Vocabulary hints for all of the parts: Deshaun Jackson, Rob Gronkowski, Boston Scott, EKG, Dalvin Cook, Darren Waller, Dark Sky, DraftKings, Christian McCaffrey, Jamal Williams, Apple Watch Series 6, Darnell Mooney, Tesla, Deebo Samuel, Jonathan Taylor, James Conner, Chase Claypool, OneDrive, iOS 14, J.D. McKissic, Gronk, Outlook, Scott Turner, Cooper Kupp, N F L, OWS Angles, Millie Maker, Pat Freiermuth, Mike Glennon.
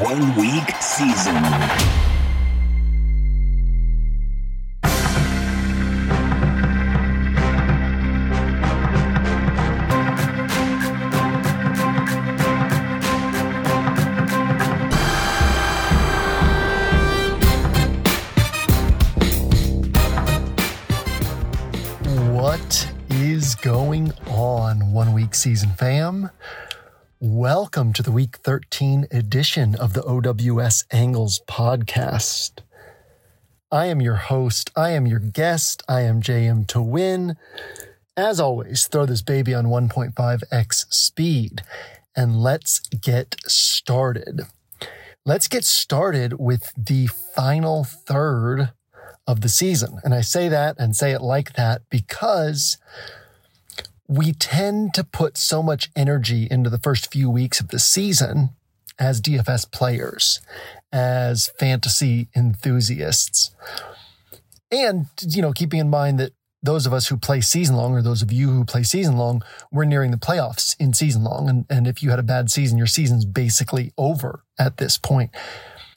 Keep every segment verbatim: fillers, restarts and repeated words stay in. One Week Season. What is going on, One Week Season fam? Welcome to the Week thirteen edition of the O W S Angles podcast. I am your host. I am your guest. I am JMToWin. As always, throw this baby on one point five x speed and let's get started. Let's get started with the final third of the season. And I say that and say it like that because we tend to put so much energy into the first few weeks of the season as D F S players, as fantasy enthusiasts. And, you know, keeping in mind that those of us who play season long, or those of you who play season long, we're nearing the playoffs in season long. And, and if you had a bad season, your season's basically over at this point.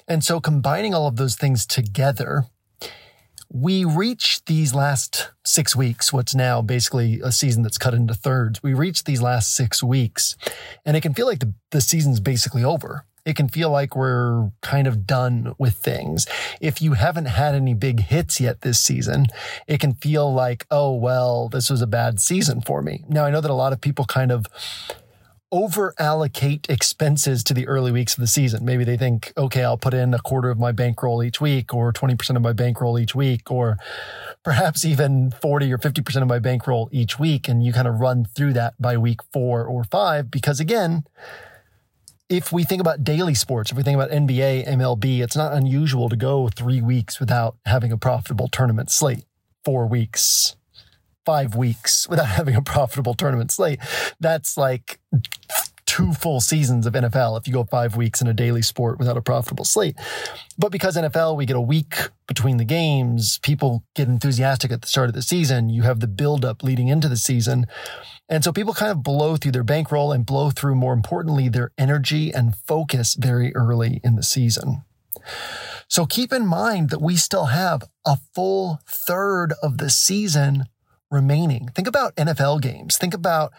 And so combining all of those things together, we reach these last six weeks, what's now basically a season that's cut into thirds. We reach these last six weeks, and it can feel like the, the season's basically over. It can feel like we're kind of done with things. If you haven't had any big hits yet this season, it can feel like, oh, well, this was a bad season for me. Now, I know that a lot of people kind of over-allocate expenses to the early weeks of the season. Maybe they think, okay, I'll put in a quarter of my bankroll each week, or twenty percent of my bankroll each week, or perhaps even forty or fifty percent of my bankroll each week. And you kind of run through that by week four or five, because again, if we think about daily sports, if we think about N B A, M L B, it's not unusual to go three weeks without having a profitable tournament slate, four weeks, five weeks without having a profitable tournament slate. That's like two full seasons of N F L if you go five weeks in a daily sport without a profitable slate. But because N F L, we get a week between the games, people get enthusiastic at the start of the season. You have the buildup leading into the season. And so people kind of blow through their bankroll and blow through, more importantly, their energy and focus very early in the season. So keep in mind that we still have a full third of the season remaining. Think about N F L games. Think about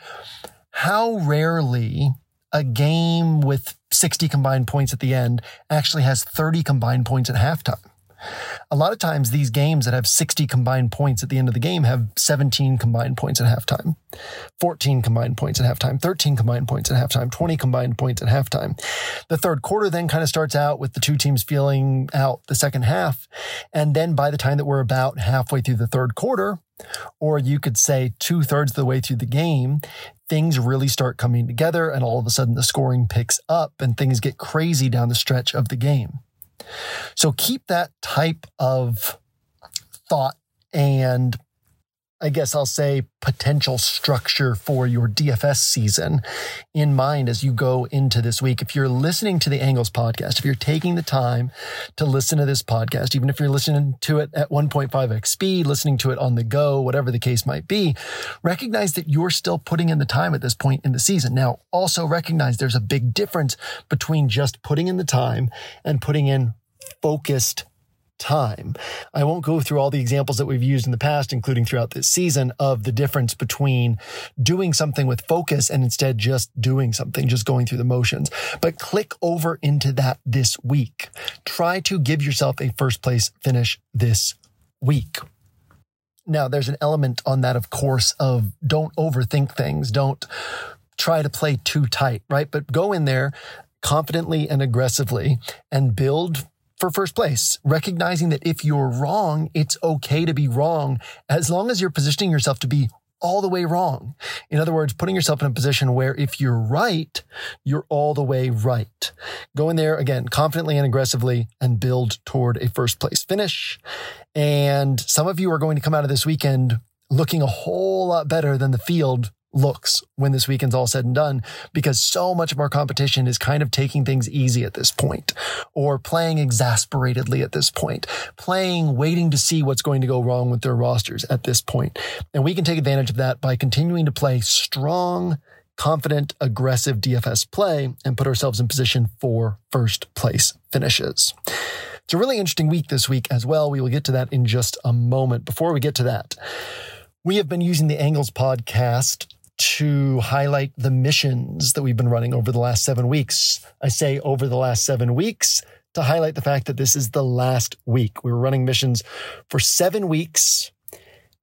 how rarely a game with sixty combined points at the end actually has thirty combined points at halftime. A lot of times these games that have sixty combined points at the end of the game have seventeen combined points at halftime, fourteen combined points at halftime, thirteen combined points at halftime, twenty combined points at halftime. The third quarter then kind of starts out with the two teams feeling out the second half. And then by the time that we're about halfway through the third quarter, or you could say two thirds of the way through the game, things really start coming together and all of a sudden the scoring picks up and things get crazy down the stretch of the game. So keep that type of thought and, I guess I'll say, potential structure for your D F S season in mind as you go into this week. If you're listening to the Angles podcast, if you're taking the time to listen to this podcast, even if you're listening to it at one point five x speed, listening to it on the go, whatever the case might be, recognize that you're still putting in the time at this point in the season. Now, also recognize there's a big difference between just putting in the time and putting in focused time. I won't go through all the examples that we've used in the past, including throughout this season, of the difference between doing something with focus and instead just doing something, just going through the motions. But click over into that this week. Try to give yourself a first place finish this week. Now, there's an element on that, of course, of don't overthink things. Don't try to play too tight, right? But go in there confidently and aggressively and build for first place, recognizing that if you're wrong, it's okay to be wrong as long as you're positioning yourself to be all the way wrong. In other words, putting yourself in a position where if you're right, you're all the way right. Go in there again, confidently and aggressively, and build toward a first place finish. And some of you are going to come out of this weekend looking a whole lot better than the field looks when this weekend's all said and done, because so much of our competition is kind of taking things easy at this point, or playing exasperatedly at this point, playing waiting to see what's going to go wrong with their rosters at this point. And we can take advantage of that by continuing to play strong, confident, aggressive D F S play and put ourselves in position for first place finishes. It's a really interesting week this week as well. We will get to that in just a moment. Before we get to that, we have been using the Angles podcast to highlight the missions that we've been running over the last seven weeks. I say over the last seven weeks to highlight the fact that this is the last week. We were running missions for seven weeks.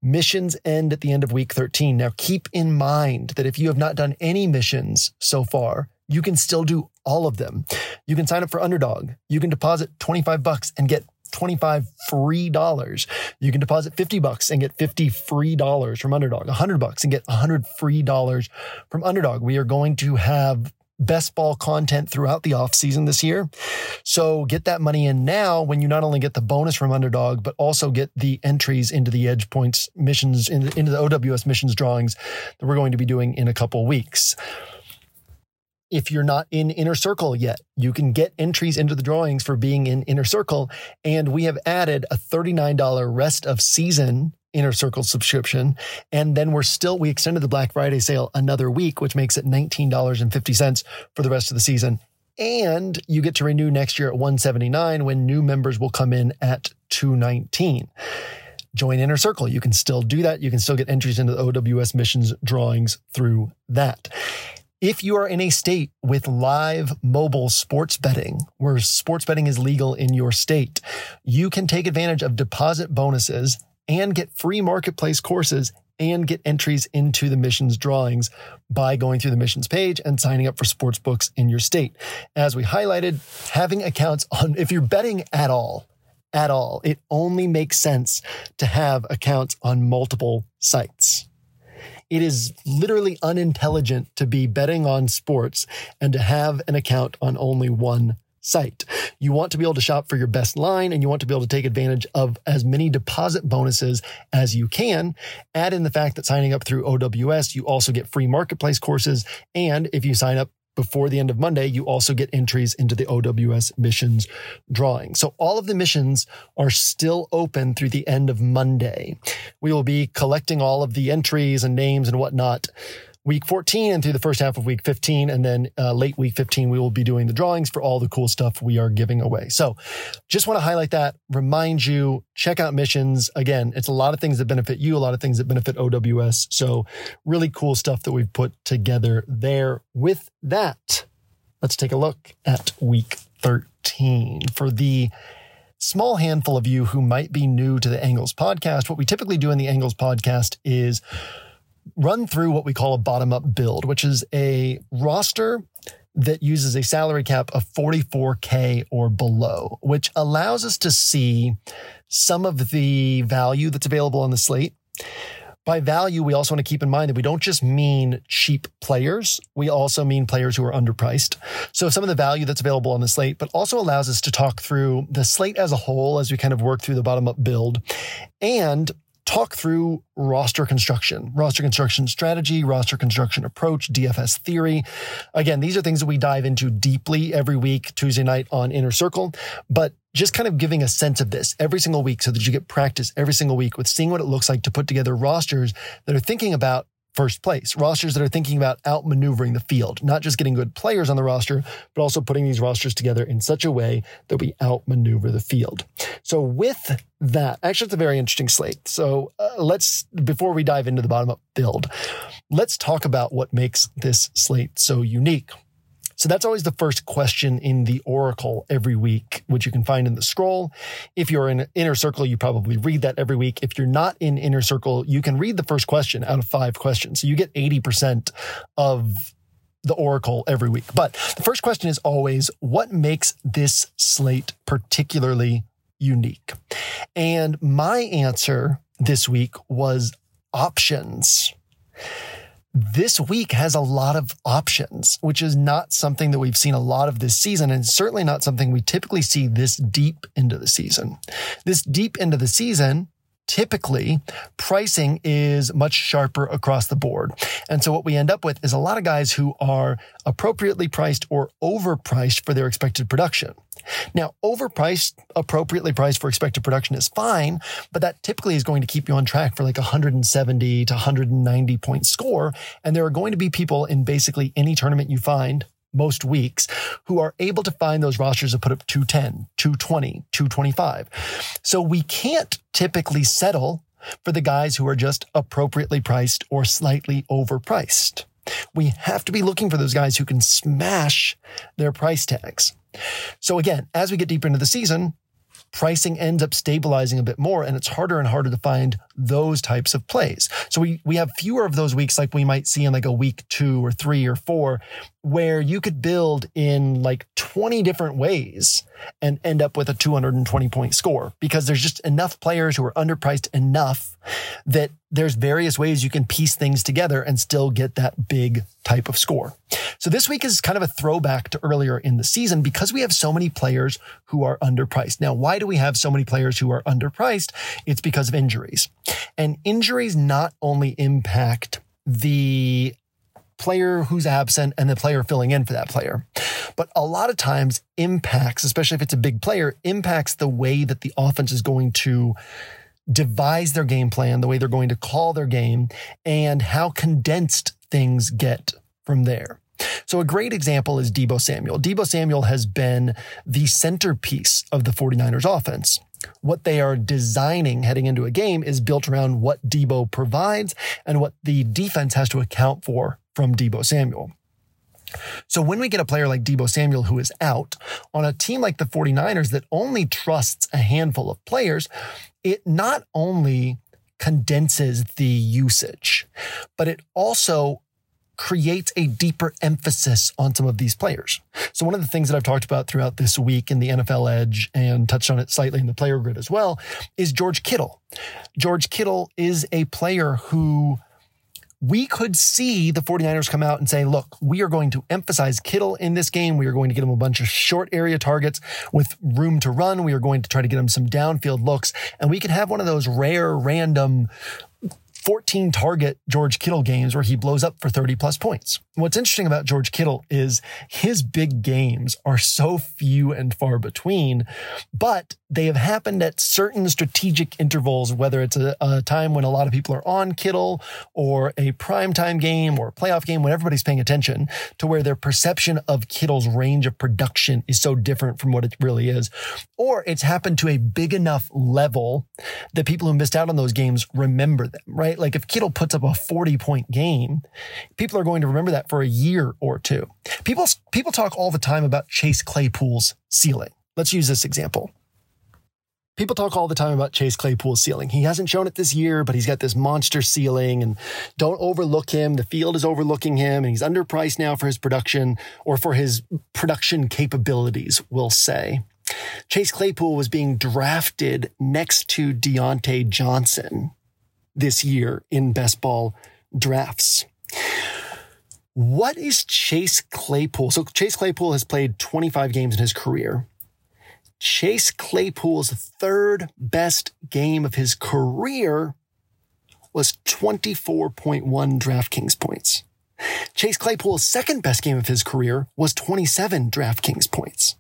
Missions end at the end of week thirteen. Now, keep in mind that if you have not done any missions so far, you can still do all of them. You can sign up for Underdog. You can deposit twenty-five bucks and get twenty-five free dollars. You can deposit fifty bucks and get fifty free dollars from Underdog. one hundred bucks and get one hundred free dollars from Underdog. We are going to have best ball content throughout the offseason this year. So get that money in now when you not only get the bonus from Underdog, but also get the entries into the Edge Points missions, into the O W S missions drawings that we're going to be doing in a couple weeks. If you're not in Inner Circle yet, you can get entries into the drawings for being in Inner Circle. And we have added a thirty-nine dollars rest of season Inner Circle subscription. And then we're still, we extended the Black Friday sale another week, which makes it nineteen dollars and fifty cents for the rest of the season. And you get to renew next year at one hundred seventy-nine dollars when new members will come in at two hundred nineteen dollars. Join Inner Circle. You can still do that. You can still get entries into the O W S missions drawings through that. If you are in a state with live mobile sports betting, where sports betting is legal in your state, you can take advantage of deposit bonuses and get free marketplace courses and get entries into the missions drawings by going through the missions page and signing up for sports books in your state. As we highlighted, having accounts on, if you're betting at all, at all, it only makes sense to have accounts on multiple sites. It is literally unintelligent to be betting on sports and to have an account on only one site. You want to be able to shop for your best line, and you want to be able to take advantage of as many deposit bonuses as you can. Add in the fact that signing up through O W S, you also get free marketplace courses. And if you sign up before the end of Monday, you also get entries into the O W S missions drawing. So all of the missions are still open through the end of Monday. We will be collecting all of the entries and names and whatnot week fourteen and through the first half of week fifteen. And then uh, late week fifteen, we will be doing the drawings for all the cool stuff we are giving away. So just want to highlight that, remind you, check out missions. Again, it's a lot of things that benefit you, a lot of things that benefit O W S. So really cool stuff that we've put together there. With that, let's take a look at week thirteen. For the small handful of you who might be new to the Angles podcast, what we typically do in the Angles podcast is run through what we call a bottom-up build, which is a roster that uses a salary cap of forty-four K or below, which allows us to see some of the value that's available on the slate. By value, we also want to keep in mind that we don't just mean cheap players. We also mean players who are underpriced. So some of the value that's available on the slate, but also allows us to talk through the slate as a whole as we kind of work through the bottom-up build and talk through roster construction, roster construction strategy, roster construction approach, D F S theory. Again, these are things that we dive into deeply every week, Tuesday night on Inner Circle, but just kind of giving a sense of this every single week so that you get practice every single week with seeing what it looks like to put together rosters that are thinking about first place, rosters that are thinking about outmaneuvering the field, not just getting good players on the roster, but also putting these rosters together in such a way that we outmaneuver the field. So with that, actually, it's a very interesting slate. So uh, let's, before we dive into the bottom-up build, let's talk about what makes this slate so unique. So that's always the first question in the Oracle every week, which you can find in the scroll. If you're in Inner Circle, you probably read that every week. If you're not in Inner Circle, you can read the first question out of five questions. So you get eighty percent of the Oracle every week. But the first question is always, what makes this slate particularly unique? And my answer this week was options. This week has a lot of options, which is not something that we've seen a lot of this season, and certainly not something we typically see this deep into the season. This deep into the season, typically pricing is much sharper across the board. And so what we end up with is a lot of guys who are appropriately priced or overpriced for their expected production. Now, overpriced, appropriately priced for expected production is fine, but that typically is going to keep you on track for like one seventy to one ninety point score. And there are going to be people in basically any tournament you find most weeks who are able to find those rosters that put up two ten, two twenty, two twenty-five. So we can't typically settle for the guys who are just appropriately priced or slightly overpriced. We have to be looking for those guys who can smash their price tags. So again, as we get deeper into the season, pricing ends up stabilizing a bit more, and it's harder and harder to find those types of plays. So we we have fewer of those weeks like we might see in like a week two or three or four, where you could build in like twenty different ways and end up with a two twenty point score, because there's just enough players who are underpriced enough that there's various ways you can piece things together and still get that big type of score. So this week is kind of a throwback to earlier in the season because we have so many players who are underpriced. Now, why do we have so many players who are underpriced? It's because of injuries. And injuries not only impact the player who's absent and the player filling in for that player, but a lot of times impacts, especially if it's a big player, impacts the way that the offense is going to devise their game plan, the way they're going to call their game, and how condensed things get from there. So a great example is Deebo Samuel. Deebo Samuel has been the centerpiece of the 49ers offense. What they are designing heading into a game is built around what Deebo provides and what the defense has to account for from Deebo Samuel. So when we get a player like Deebo Samuel who is out, on a team like the 49ers that only trusts a handful of players, it not only condenses the usage, but it also creates a deeper emphasis on some of these players. So one of the things that I've talked about throughout this week in the N F L Edge, and touched on it slightly in the player grid as well, is George Kittle. George Kittle is a player who we could see the 49ers come out and say, look, we are going to emphasize Kittle in this game. We are going to get him a bunch of short area targets with room to run. We are going to try to get him some downfield looks. And we could have one of those rare, random fourteen target George Kittle games where he blows up for thirty plus points. What's interesting about George Kittle is his big games are so few and far between, but they have happened at certain strategic intervals, whether it's a, a time when a lot of people are on Kittle, or a primetime game, or a playoff game when everybody's paying attention, to where their perception of Kittle's range of production is so different from what it really is. Or it's happened to a big enough level that people who missed out on those games remember them, right? Like if Kittle puts up a forty-point game, people are going to remember that for a year or two. People, people talk all the time about Chase Claypool's ceiling. Let's use this example. People talk all the time about Chase Claypool's ceiling. He hasn't shown it this year, but he's got this monster ceiling, and don't overlook him. The field is overlooking him, and he's underpriced now for his production, or for his production capabilities, we'll say. Chase Claypool was being drafted next to Diontae Johnson this year in best ball drafts. What is Chase Claypool? So Chase Claypool has played twenty-five games in his career. Chase Claypool's third best game of his career was twenty-four point one DraftKings points. Chase Claypool's second best game of his career was twenty-seven DraftKings points.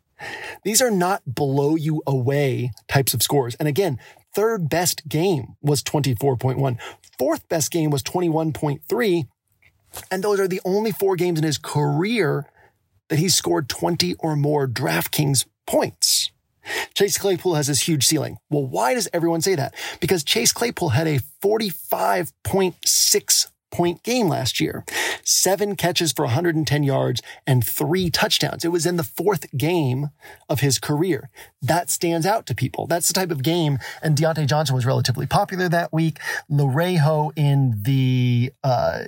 These are not blow you away types of scores. And again, third best game was twenty-four point one. Fourth best game was twenty-one point three. And those are the only four games in his career that he scored twenty or more DraftKings points. Chase Claypool has this huge ceiling. Well, why does everyone say that? Because Chase Claypool had a forty-five point six point game last year. Seven catches for one hundred ten yards and three touchdowns. It was in the fourth game of his career. That stands out to people. That's the type of game, and Diontae Johnson was relatively popular that week. Larejo in the uh,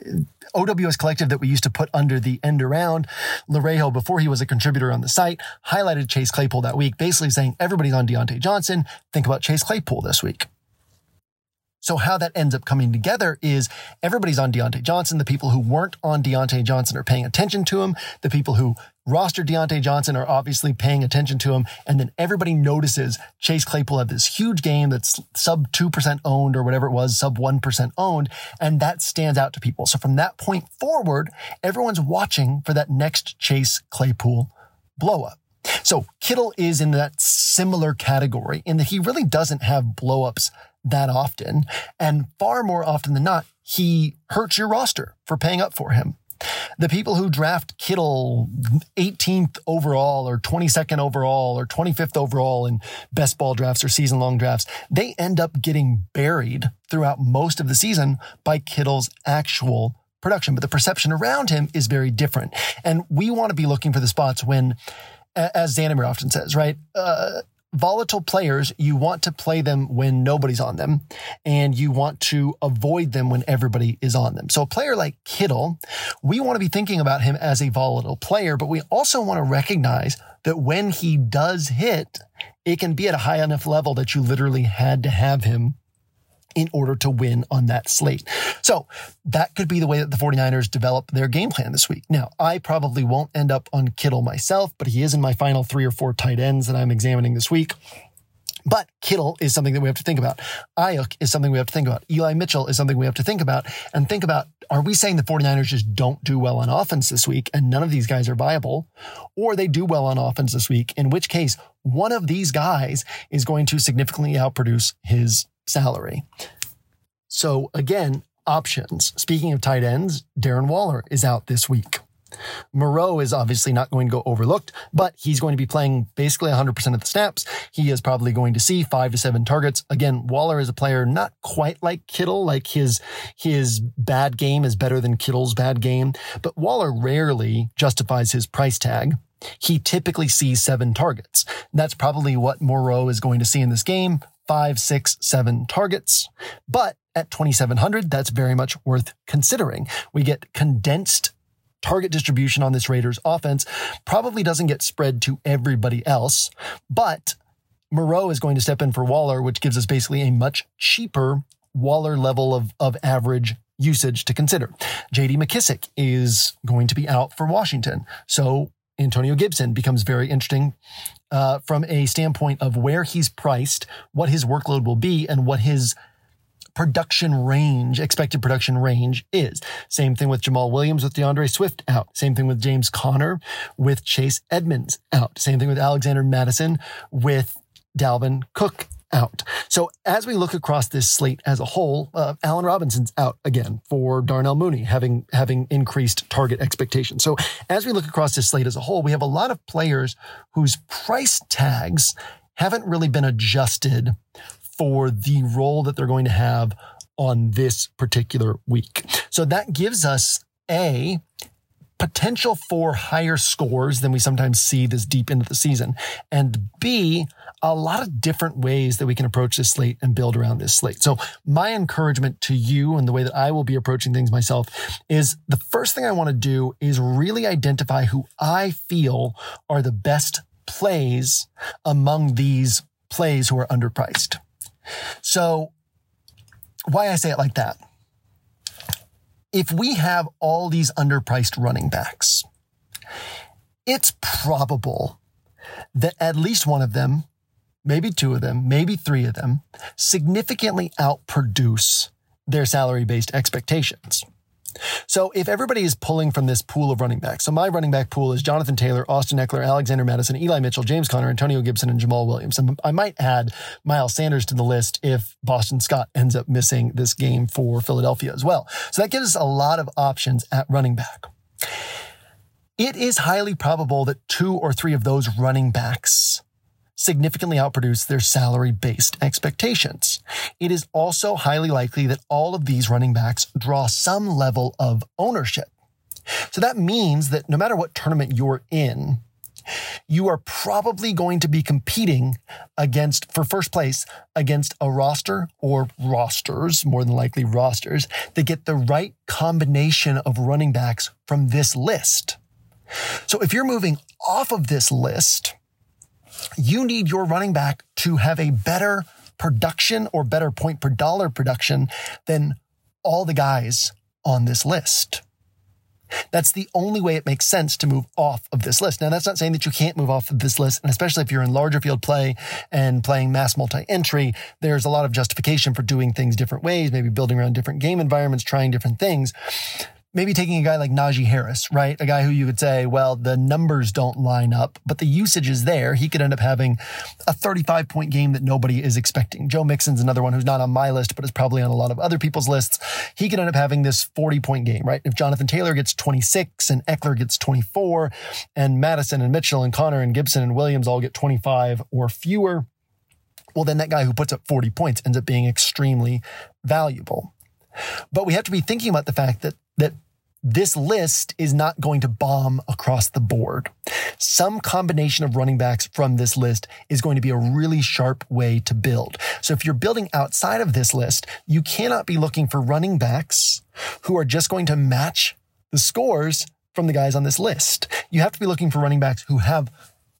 O W S collective that we used to put under the end around, Larejo, before he was a contributor on the site, highlighted Chase Claypool that week, basically saying everybody's on Diontae Johnson. Think about Chase Claypool this week. So how that ends up coming together is everybody's on Diontae Johnson. The people who weren't on Diontae Johnson are paying attention to him. The people who rostered Diontae Johnson are obviously paying attention to him. And then everybody notices Chase Claypool had this huge game that's sub two percent owned or whatever it was, sub one percent owned. And that stands out to people. So from that point forward, everyone's watching for that next Chase Claypool blow up. So Kittle is in that similar category in that he really doesn't have blow-ups that often. And far more often than not, he hurts your roster for paying up for him. The people who draft Kittle eighteenth overall or twenty-second overall or twenty-fifth overall in best ball drafts or season-long drafts, they end up getting buried throughout most of the season by Kittle's actual production. But the perception around him is very different. And we want to be looking for the spots when, as Zanemir often says, right? Uh, volatile players, you want to play them when nobody's on them, and you want to avoid them when everybody is on them. So a player like Kittle, we want to be thinking about him as a volatile player, but we also want to recognize that when he does hit, it can be at a high enough level that you literally had to have him in order to win on that slate. So that could be the way that the 49ers develop their game plan this week. Now, I probably won't end up on Kittle myself, but he is in my final three or four tight ends that I'm examining this week. But Kittle is something that we have to think about. Ayuk is something we have to think about. Eli Mitchell is something we have to think about. And think about, are we saying the 49ers just don't do well on offense this week and none of these guys are viable? Or they do well on offense this week, in which case one of these guys is going to significantly outproduce his salary. So again, options. Speaking of tight ends, Darren Waller is out this week. Moreau is obviously not going to go overlooked, but he's going to be playing basically one hundred percent of the snaps. He is probably going to see five to seven targets. Again, Waller is a player not quite like Kittle, like his, his bad game is better than Kittle's bad game, but Waller rarely justifies his price tag. He typically sees seven targets. That's probably what Moreau is going to see in this game. Five, six, seven targets. But at twenty-seven hundred, that's very much worth considering. We get condensed target distribution on this Raiders offense. Probably doesn't get spread to everybody else, but Moreau is going to step in for Waller, which gives us basically a much cheaper Waller level of, of average usage to consider. J D. McKissic is going to be out for Washington. So Antonio Gibson becomes very interesting uh, from a standpoint of where he's priced, what his workload will be, and what his production range, expected production range is. Same thing with Jamal Williams with DeAndre Swift out. Same thing with James Conner with Chase Edmonds out. Same thing with Alexander Mattison with Dalvin Cook out. So as we look across this slate as a whole, uh, Allen Robinson's out again for Darnell Mooney, having having increased target expectations. So as we look across this slate as a whole, we have a lot of players whose price tags haven't really been adjusted for the role that they're going to have on this particular week. So that gives us a potential for higher scores than we sometimes see this deep into the season. And B, a lot of different ways that we can approach this slate and build around this slate. So my encouragement to you and the way that I will be approaching things myself is the first thing I want to do is really identify who I feel are the best plays among these plays who are underpriced. So why I say it like that. If we have all these underpriced running backs, it's probable that at least one of them, maybe two of them, maybe three of them, significantly outproduce their salary-based expectations. So if everybody is pulling from this pool of running backs, so my running back pool is Jonathan Taylor, Austin Eckler, Alexander Mattison, Eli Mitchell, James Conner, Antonio Gibson, and Jamal Williams. And I might add Miles Sanders to the list if Boston Scott ends up missing this game for Philadelphia as well. So that gives us a lot of options at running back. It is highly probable that two or three of those running backs significantly outproduce their salary-based expectations. It is also highly likely that all of these running backs draw some level of ownership. So that means that no matter what tournament you're in, you are probably going to be competing against, for first place, against a roster or rosters, more than likely rosters, that get the right combination of running backs from this list. So if you're moving off of this list, you need your running back to have a better production or better point per dollar production than all the guys on this list. That's the only way it makes sense to move off of this list. Now, that's not saying that you can't move off of this list, and especially if you're in larger field play and playing mass multi-entry, there's a lot of justification for doing things different ways, maybe building around different game environments, trying different things. Maybe taking a guy like Najee Harris, right? A guy who you could say, well, the numbers don't line up, but the usage is there. He could end up having a thirty-five point game that nobody is expecting. Joe Mixon's another one who's not on my list, but is probably on a lot of other people's lists. He could end up having this forty point game, right? If Jonathan Taylor gets twenty-six and Eckler gets twenty-four and Madison and Mitchell and Connor and Gibson and Williams all get twenty-five or fewer, well, then that guy who puts up forty points ends up being extremely valuable. But we have to be thinking about the fact that that this list is not going to bomb across the board. Some combination of running backs from this list is going to be a really sharp way to build. So if you're building outside of this list, you cannot be looking for running backs who are just going to match the scores from the guys on this list. You have to be looking for running backs who have,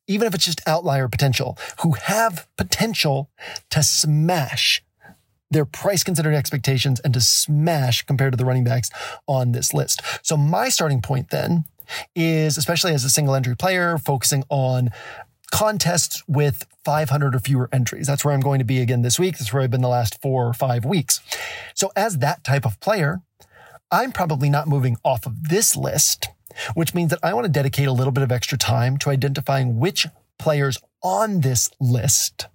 even if it's just outlier potential, who have potential to smash their price-considered expectations and to smash compared to the running backs on this list. So my starting point then is, especially as a single-entry player, focusing on contests with five hundred or fewer entries. That's where I'm going to be again this week. That's where I've been the last four or five weeks. So as that type of player, I'm probably not moving off of this list, which means that I want to dedicate a little bit of extra time to identifying which players on this list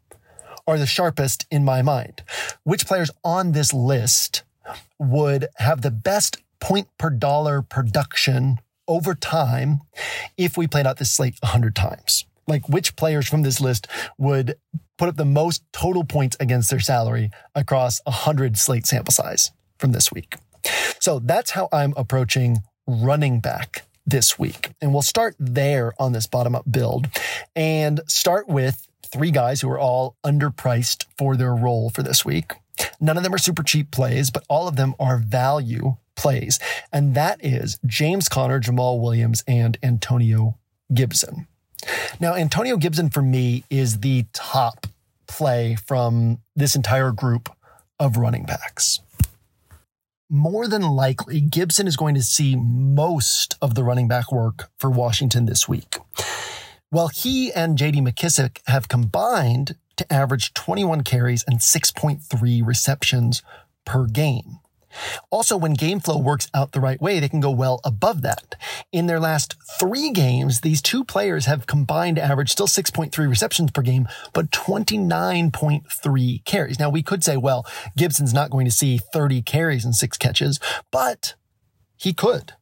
are the sharpest in my mind. Which players on this list would have the best point per dollar production over time if we played out this slate one hundred times? Like, which players from this list would put up the most total points against their salary across one hundred slate sample size from this week? So that's how I'm approaching running back this week. And we'll start there on this bottom-up build and start with three guys who are all underpriced for their role for this week. None of them are super cheap plays, but all of them are value plays. And that is James Conner, Jamal Williams, and Antonio Gibson. Now, Antonio Gibson for me is the top play from this entire group of running backs. More than likely, Gibson is going to see most of the running back work for Washington this week. Well, he and J D. McKissic have combined to average twenty-one carries and six point three receptions per game. Also, when game flow works out the right way, they can go well above that. In their last three games, these two players have combined average still six point three receptions per game, but twenty-nine point three carries. Now, we could say, well, Gibson's not going to see thirty carries and six catches, but he could.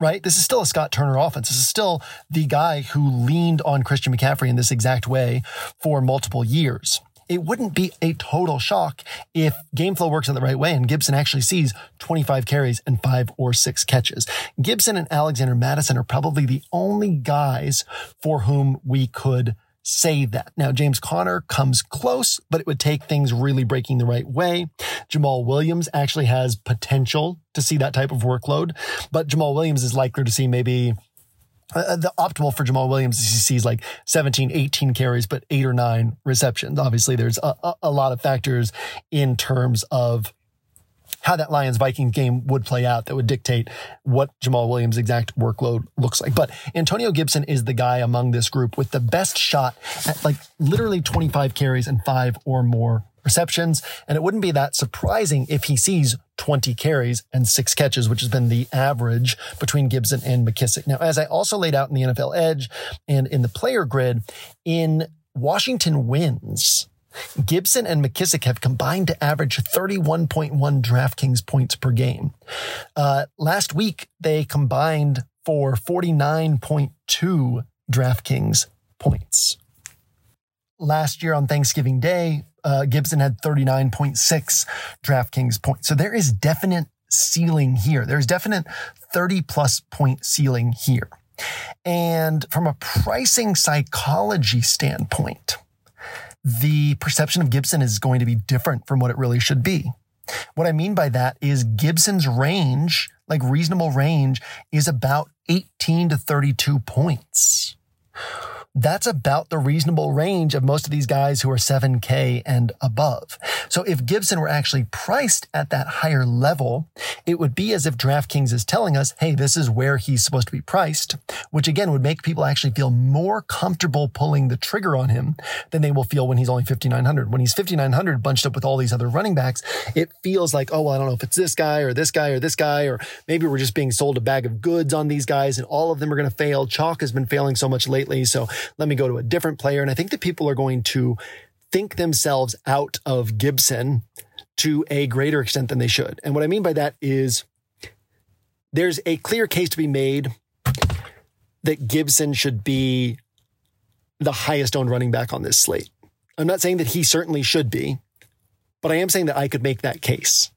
Right? This is still a Scott Turner offense. This is still the guy who leaned on Christian McCaffrey in this exact way for multiple years. It wouldn't be a total shock if game flow works in the right way and Gibson actually sees twenty-five carries and five or six catches. Gibson and Alexander Mattison are probably the only guys for whom we could say that. Now, James Conner comes close, but it would take things really breaking the right way. Jamal Williams actually has potential to see that type of workload, but Jamal Williams is likely to see maybe uh, the optimal for Jamal Williams is he sees like seventeen, eighteen carries, but eight or nine receptions. Obviously, there's a, a lot of factors in terms of how that Lions-Vikings game would play out that would dictate what Jamal Williams' exact workload looks like. But Antonio Gibson is the guy among this group with the best shot at like literally twenty-five carries and five or more receptions. And it wouldn't be that surprising if he sees twenty carries and six catches, which has been the average between Gibson and McKissic. Now, as I also laid out in the N F L Edge and in the player grid, in Washington wins, Gibson and McKissic have combined to average thirty-one point one DraftKings points per game. Uh, last week, they combined for forty-nine point two DraftKings points. Last year on Thanksgiving Day, uh, Gibson had thirty-nine point six DraftKings points. So there is definite ceiling here. There's definite thirty-plus point ceiling here. And from a pricing psychology standpoint, the perception of Gibson is going to be different from what it really should be. What I mean by that is Gibson's range, like reasonable range, is about eighteen to thirty-two points, that's about the reasonable range of most of these guys who are seven K and above. So if Gibson were actually priced at that higher level, it would be as if DraftKings is telling us, hey, this is where he's supposed to be priced, which again would make people actually feel more comfortable pulling the trigger on him than they will feel when he's only fifty-nine hundred. When he's fifty-nine hundred bunched up with all these other running backs, it feels like, oh, well, I don't know if it's this guy or this guy or this guy, or maybe we're just being sold a bag of goods on these guys and all of them are going to fail. Chalk has been failing so much lately, so let me go to a different player. And I think that people are going to think themselves out of Gibson to a greater extent than they should. And what I mean by that is there's a clear case to be made that Gibson should be the highest owned running back on this slate. I'm not saying that he certainly should be, but I am saying that I could make that case.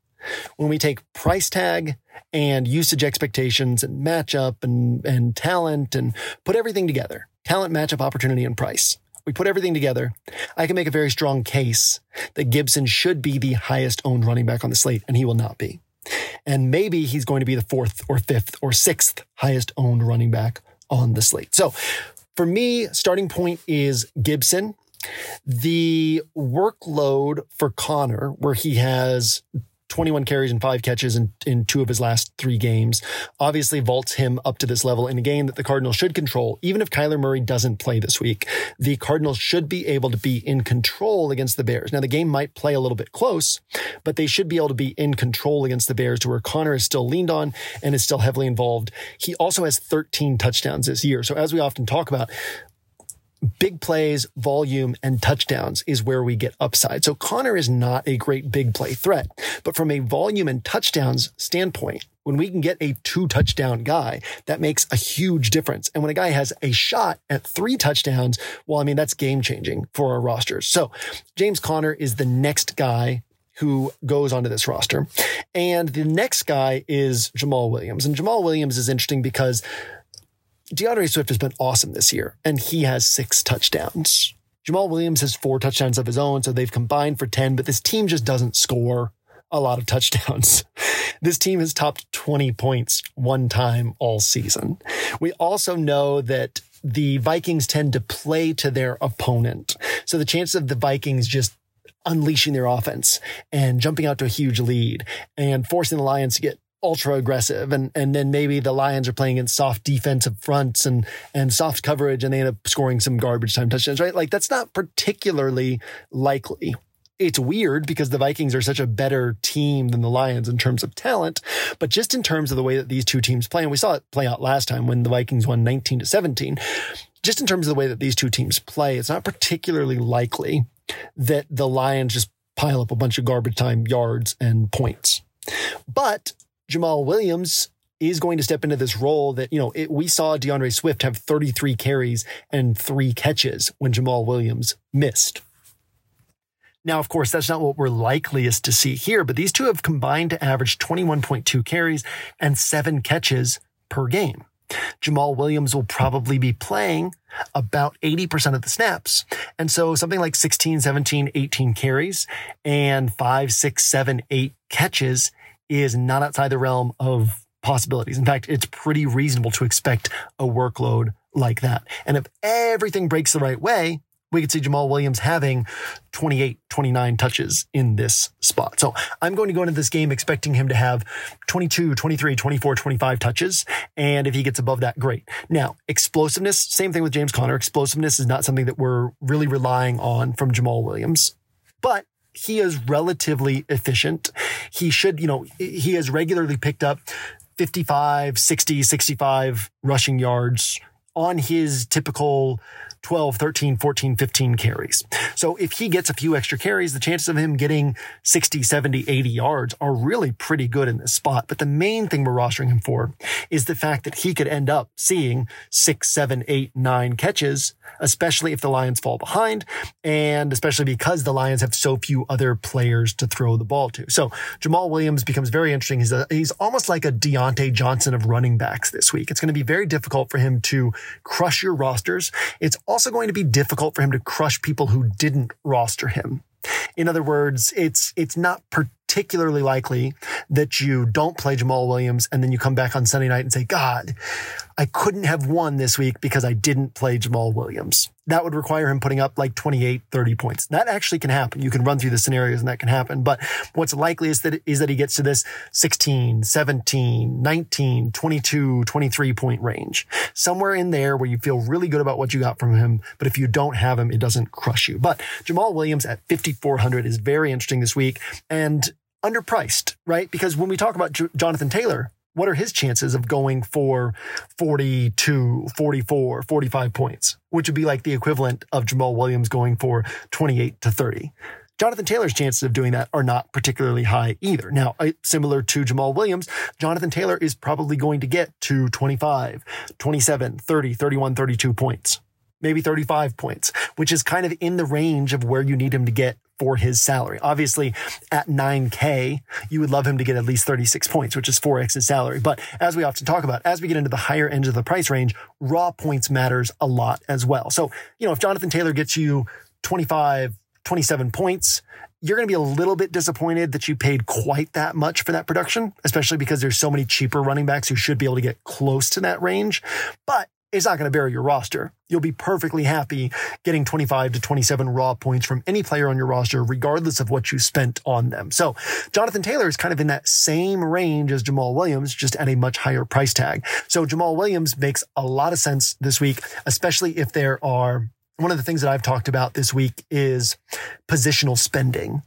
When we take price tag and usage expectations and matchup and, and talent and put everything together, talent, matchup, opportunity, and price, we put everything together, I can make a very strong case that Gibson should be the highest owned running back on the slate, and he will not be. And maybe he's going to be the fourth or fifth or sixth highest owned running back on the slate. So for me, starting point is Gibson. The workload for Connor, where he has twenty-one carries and five catches in, in two of his last three games, obviously vaults him up to this level in a game that the Cardinals should control. Even if Kyler Murray doesn't play this week, the Cardinals should be able to be in control against the Bears. Now, the game might play a little bit close, but they should be able to be in control against the Bears, to where Connor is still leaned on and is still heavily involved. He also has thirteen touchdowns this year. So as we often talk about, big plays, volume, and touchdowns is where we get upside. So Connor is not a great big play threat, but from a volume and touchdowns standpoint, when we can get a two touchdown guy, that makes a huge difference. And when a guy has a shot at three touchdowns, well, I mean, that's game changing for our rosters. So James Conner is the next guy who goes onto this roster. And the next guy is Jamal Williams. And Jamal Williams is interesting because DeAndre Swift has been awesome this year, and he has six touchdowns. Jamal Williams has four touchdowns of his own, so they've combined for ten, but this team just doesn't score a lot of touchdowns. This team has topped twenty points one time all season. We also know that the Vikings tend to play to their opponent, so the chances of the Vikings just unleashing their offense and jumping out to a huge lead and forcing the Lions to get ultra aggressive. And, and then maybe the Lions are playing in soft defensive fronts and, and soft coverage, and they end up scoring some garbage time touchdowns, right? Like, that's not particularly likely. It's weird because the Vikings are such a better team than the Lions in terms of talent, but just in terms of the way that these two teams play, and we saw it play out last time when the Vikings won nineteen to seventeen, just in terms of the way that these two teams play, it's not particularly likely that the Lions just pile up a bunch of garbage time yards and points. But Jamal Williams is going to step into this role that, you know, it, we saw DeAndre Swift have thirty-three carries and three catches when Jamal Williams missed. Now, of course, that's not what we're likeliest to see here, but these two have combined to average twenty-one point two carries and seven catches per game. Jamal Williams will probably be playing about eighty percent of the snaps. And so something like sixteen, seventeen, eighteen carries and five, six, seven, eight catches is not outside the realm of possibilities. In fact, it's pretty reasonable to expect a workload like that. And if everything breaks the right way, we could see Jamal Williams having twenty-eight, twenty-nine touches in this spot. So I'm going to go into this game expecting him to have twenty-two, twenty-three, twenty-four, twenty-five touches. And if he gets above that, great. Now, explosiveness, same thing with James Conner. Explosiveness is not something that we're really relying on from Jamal Williams, but he is relatively efficient. He should, you know, he has regularly picked up fifty-five, sixty, sixty-five rushing yards on his typical twelve, thirteen, fourteen, fifteen carries. So if he gets a few extra carries, the chances of him getting sixty, seventy, eighty yards are really pretty good in this spot. But the main thing we're rostering him for is the fact that he could end up seeing six, seven, eight, nine catches, especially if the Lions fall behind, and especially because the Lions have so few other players to throw the ball to. So Jamal Williams becomes very interesting. He's, a, he's almost like a Diontae Johnson of running backs this week. It's going to be very difficult for him to crush your rosters. It's also going to be difficult for him to crush people who didn't roster him. In other words, it's it's not particularly particularly likely that you don't play Jamal Williams and then you come back on Sunday night and say, God, I couldn't have won this week because I didn't play Jamal Williams. That would require him putting up like twenty-eight, thirty points. That actually can happen. You can run through the scenarios and that can happen. But what's likely is that, is that he gets to this sixteen, seventeen, nineteen, twenty-two, twenty-three point range. Somewhere in there where you feel really good about what you got from him. But if you don't have him, it doesn't crush you. But Jamal Williams at fifty-four hundred is very interesting this week and underpriced, right? Because when we talk about J- Jonathan Taylor, what are his chances of going for forty-two, forty-four, forty-five points, which would be like the equivalent of Jamal Williams going for twenty-eight to thirty? Jonathan Taylor's chances of doing that are not particularly high either. Now, similar to Jamal Williams, Jonathan Taylor is probably going to get to twenty-five, twenty-seven, thirty, thirty-one, thirty-two points, maybe thirty-five points, which is kind of in the range of where you need him to get for his salary. Obviously, at nine K, you would love him to get at least thirty-six points, which is four X his salary. But as we often talk about, as we get into the higher end of the price range, raw points matters a lot as well. So, you know, if Jonathan Taylor gets you twenty-five, twenty-seven points, you're going to be a little bit disappointed that you paid quite that much for that production, especially because there's so many cheaper running backs who should be able to get close to that range. But it's not going to bury your roster. You'll be perfectly happy getting twenty-five to twenty-seven raw points from any player on your roster, regardless of what you spent on them. So Jonathan Taylor is kind of in that same range as Jamal Williams, just at a much higher price tag. So Jamal Williams makes a lot of sense this week, especially if there are... One of the things that I've talked about this week is positional spending.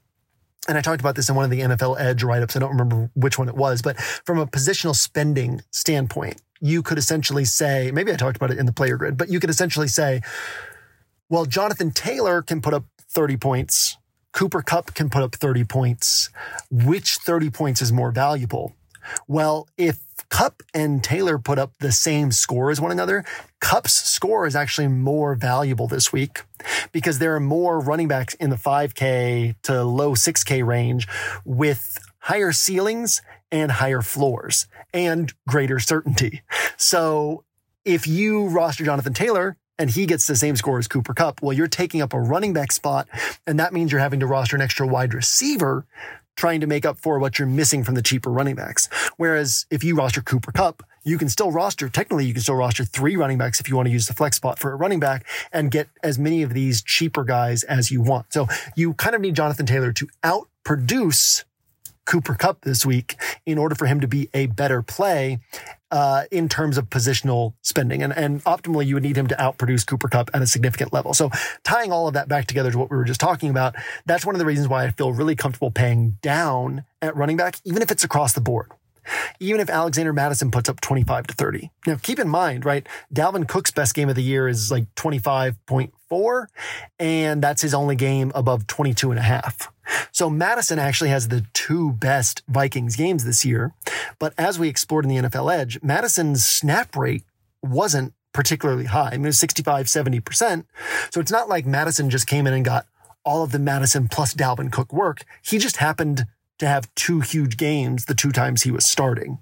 And I talked about this in one of the N F L Edge write-ups. I don't remember which one it was, but from a positional spending standpoint, you could essentially say, maybe I talked about it in the player grid, but you could essentially say, well, Jonathan Taylor can put up thirty points. Cooper Kupp can put up thirty points. Which thirty points is more valuable? Well, if Kupp and Taylor put up the same score as one another, Kupp's score is actually more valuable this week because there are more running backs in the five K to low six K range with higher ceilings and higher floors and greater certainty. So if you roster Jonathan Taylor and he gets the same score as Cooper Kupp, well, you're taking up a running back spot, and that means you're having to roster an extra wide receiver trying to make up for what you're missing from the cheaper running backs. Whereas if you roster Cooper Kupp, you can still roster, technically you can still roster three running backs if you want to use the flex spot for a running back and get as many of these cheaper guys as you want. So you kind of need Jonathan Taylor to outproduce Cooper Kupp this week in order for him to be a better play uh, in terms of positional spending. And, and optimally, you would need him to outproduce Cooper Kupp at a significant level. So tying all of that back together to what we were just talking about, that's one of the reasons why I feel really comfortable paying down at running back, even if it's across the board. Even if Alexander Mattison puts up twenty-five to thirty. Now, keep in mind, right? Dalvin Cook's best game of the year is like twenty-five point four, and that's his only game above twenty-two and a half. So Madison actually has the two best Vikings games this year. But as we explored in the N F L Edge, Madison's snap rate wasn't particularly high. I mean, it was sixty-five, seventy percent. So it's not like Madison just came in and got all of the Madison plus Dalvin Cook work. He just happened to have two huge games the two times he was starting.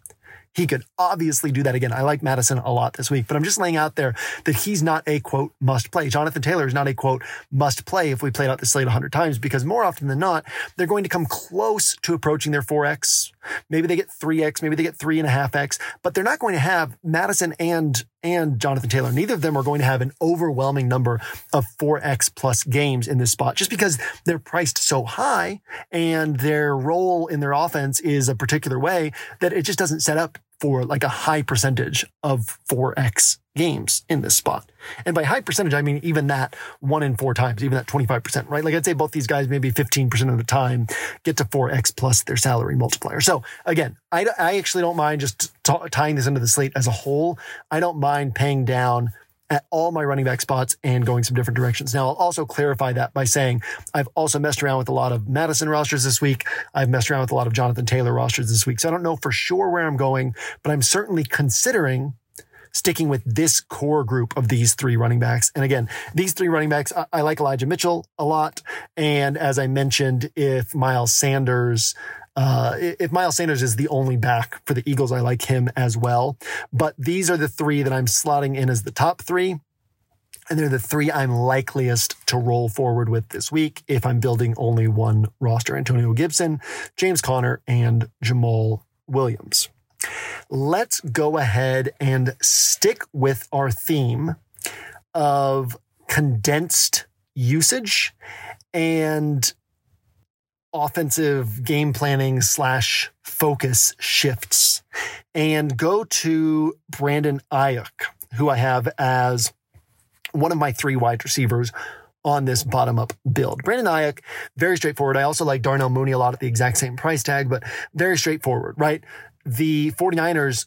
He could obviously do that again. I like Madison a lot this week, but I'm just laying out there that he's not a, quote, must play. Jonathan Taylor is not a, quote, must play if we played out the slate one hundred times, because more often than not, they're going to come close to approaching their four X. Maybe they get three X, maybe they get three point five X, but they're not going to have Madison and, and Jonathan Taylor. Neither of them are going to have an overwhelming number of four X plus games in this spot just because they're priced so high and their role in their offense is a particular way that it just doesn't set up for like a high percentage of four X games in this spot. And by high percentage, I mean even that one in four times, even that twenty-five percent, right? Like I'd say both these guys, maybe fifteen percent of the time, get to four X plus their salary multiplier. So again, I, I actually don't mind just t- tying this into the slate as a whole. I don't mind paying down at all my running back spots and going some different directions. Now, I'll also clarify that by saying I've also messed around with a lot of Madison rosters this week. I've messed around with a lot of Jonathan Taylor rosters this week. So I don't know for sure where I'm going, but I'm certainly considering sticking with this core group of these three running backs. And again, these three running backs, I, I like Elijah Mitchell a lot. And as I mentioned, if Miles Sanders... Uh, if Miles Sanders is the only back for the Eagles, I like him as well. But these are the three that I'm slotting in as the top three. And they're the three I'm likeliest to roll forward with this week if I'm building only one roster: Antonio Gibson, James Conner, and Jamal Williams. Let's go ahead and stick with our theme of condensed usage and offensive game planning slash focus shifts, and go to Brandon Ayuk, who I have as one of my three wide receivers on this bottom-up build. Brandon Ayuk, very straightforward. I also like Darnell Mooney a lot at the exact same price tag, but very straightforward, right? The 49ers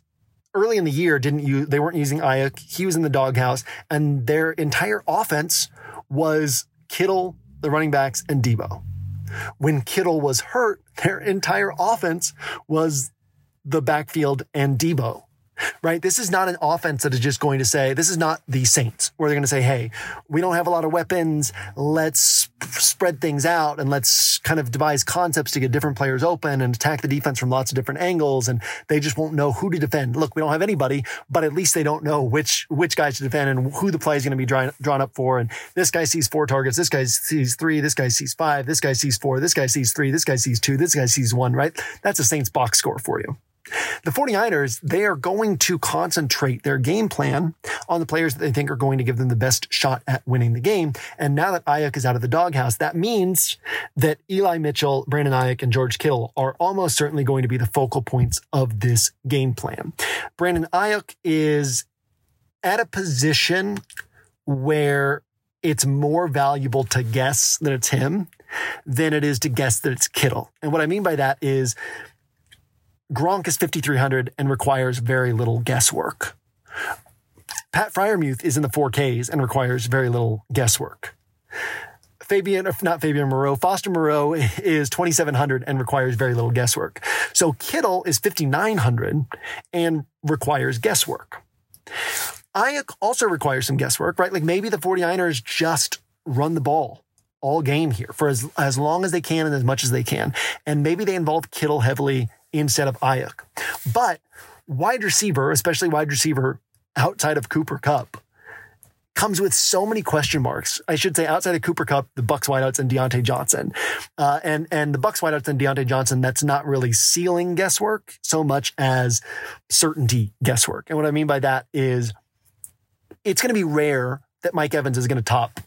early in the year didn't use, they weren't using Ayuk. He was in the doghouse, and their entire offense was Kittle, the running backs, and Deebo. When Kittle was hurt, their entire offense was the backfield and Deebo. Right? This is not an offense that is just going to say, this is not the Saints, where they're going to say, hey, we don't have a lot of weapons. Let's spread things out and let's kind of devise concepts to get different players open and attack the defense from lots of different angles. And they just won't know who to defend. Look, we don't have anybody, but at least they don't know which which guys to defend and who the play is going to be drawn, drawn up for. And this guy sees four targets. This guy sees three. This guy sees five. This guy sees four. This guy sees three. This guy sees two. This guy sees one, right? That's a Saints box score for you. The 49ers, they are going to concentrate their game plan on the players that they think are going to give them the best shot at winning the game. And now that Ayuk is out of the doghouse, that means that Eli Mitchell, Brandon Ayuk, and George Kittle are almost certainly going to be the focal points of this game plan. Brandon Ayuk is at a position where it's more valuable to guess that it's him than it is to guess that it's Kittle. And what I mean by that is, Gronk is fifty-three hundred and requires very little guesswork. Pat Freiermuth is in the four Ks and requires very little guesswork. Fabian, not Fabian Moreau, Foster Moreau is twenty-seven hundred and requires very little guesswork. So Kittle is fifty-nine hundred and requires guesswork. Ayuk also requires some guesswork, right? Like maybe the 49ers just run the ball all game here for as, as long as they can and as much as they can. And maybe they involve Kittle heavily instead of Ayuk. But wide receiver, especially wide receiver outside of Cooper Kupp, comes with so many question marks. I should say outside of Cooper Kupp, the Bucs wideouts and Diontae Johnson. Uh, and, and the Bucs wideouts and Diontae Johnson, that's not really ceiling guesswork so much as certainty guesswork. And what I mean by that is it's going to be rare that Mike Evans is going to top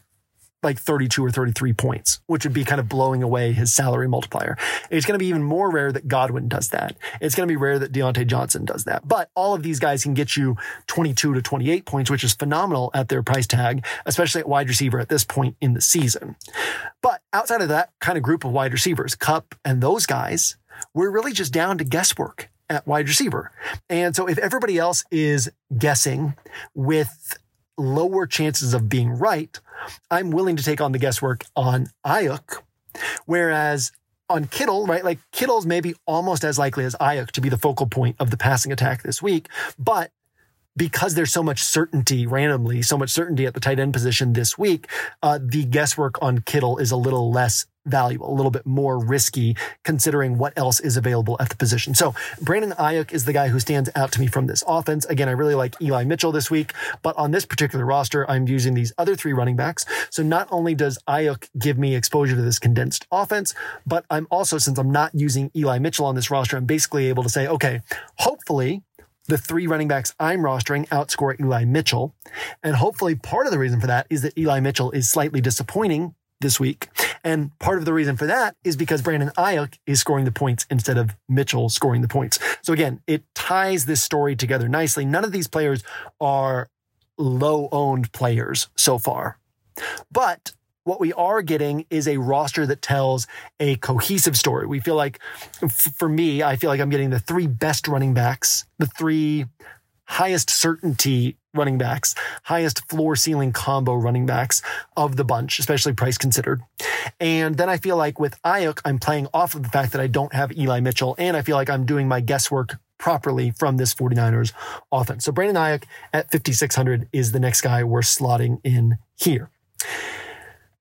like thirty-two or thirty-three points, which would be kind of blowing away his salary multiplier. It's going to be even more rare that Godwin does that. It's going to be rare that Diontae Johnson does that. But all of these guys can get you twenty-two to twenty-eight points, which is phenomenal at their price tag, especially at wide receiver at this point in the season. But outside of that kind of group of wide receivers, Kupp and those guys, we're really just down to guesswork at wide receiver. And so if everybody else is guessing with lower chances of being right, I'm willing to take on the guesswork on Ayuk, whereas on Kittle, right, like Kittle's maybe almost as likely as Ayuk to be the focal point of the passing attack this week, but because there's so much certainty randomly, so much certainty at the tight end position this week, uh, the guesswork on Kittle is a little less valuable, a little bit more risky considering what else is available at the position. So Brandon Ayuk is the guy who stands out to me from this offense. Again, I really like Eli Mitchell this week, but on this particular roster, I'm using these other three running backs. So not only does Ayuk give me exposure to this condensed offense, but I'm also, since I'm not using Eli Mitchell on this roster, I'm basically able to say, okay, hopefully the three running backs I'm rostering outscore Eli Mitchell. And hopefully part of the reason for that is that Eli Mitchell is slightly disappointing this week. And part of the reason for that is because Brandon Ayuk is scoring the points instead of Mitchell scoring the points. So again, it ties this story together nicely. None of these players are low-owned players so far. But what we are getting is a roster that tells a cohesive story. We feel like, for me, I feel like I'm getting the three best running backs, the three highest certainty running backs, highest floor ceiling combo running backs of the bunch, especially price considered. And then I feel like with Ayuk, I'm playing off of the fact that I don't have Eli Mitchell, and I feel like I'm doing my guesswork properly from this 49ers offense. So Brandon Ayuk at fifty-six hundred is the next guy we're slotting in here.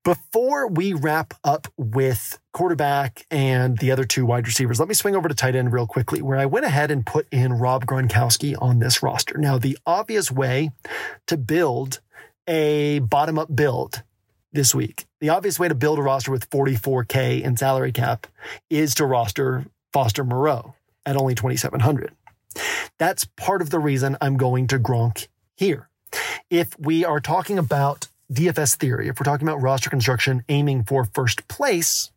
Before we wrap up with quarterback and the other two wide receivers, let me swing over to tight end real quickly, where I went ahead and put in Rob Gronkowski on this roster. Now, the obvious way to build a bottom-up build this week. The obvious way to build a roster with forty-four K in salary cap is to roster Foster Moreau at only twenty-seven hundred. That's part of the reason I'm going to Gronk here. If we are talking about D F S theory, if we're talking about roster construction aiming for first place,